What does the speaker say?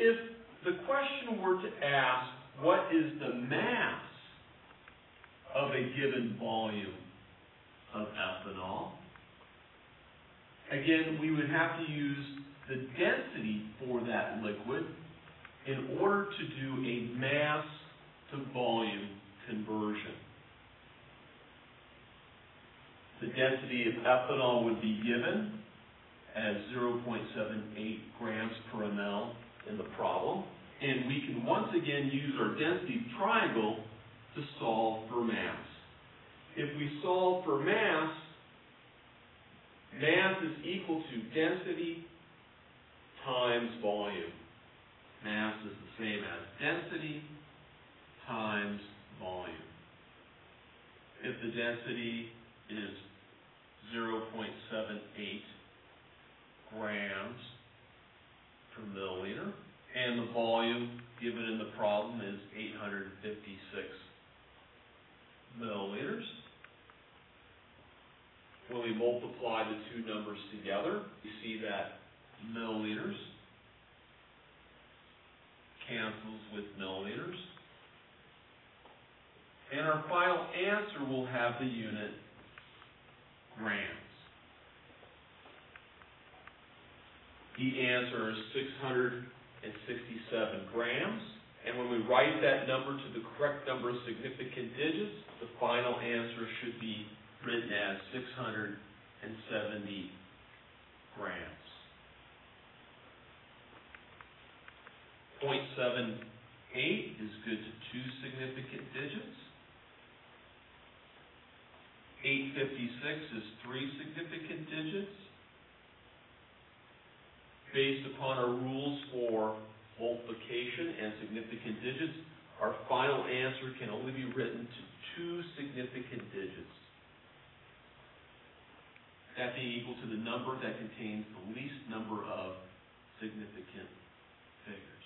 If the question were to ask, what is the mass of a given volume of ethanol, again, we would have to use the density for that liquid in order to do a mass to volume conversion. The density of ethanol would be given as 0.78 grams per ml in the problem, and we can once again use our density triangle to solve for mass. If we solve for mass, mass is equal to density times volume. Mass is the same as density times volume. If the density is 0.78 grams per milliliter, and the volume given in the problem is 856 milliliters. When we multiply the two numbers together, we see that milliliters cancels with milliliters. And our final answer will have the unit grams. The answer is 667 grams. And when we write that number to the correct number of significant digits, the final answer should be written as 670 grams. 0.78 is good to two significant digits. 856 is three significant digits. Based upon our rules for multiplication and significant digits, our final answer can only be written to two significant digits. That being equal to the number that contains the least number of significant figures.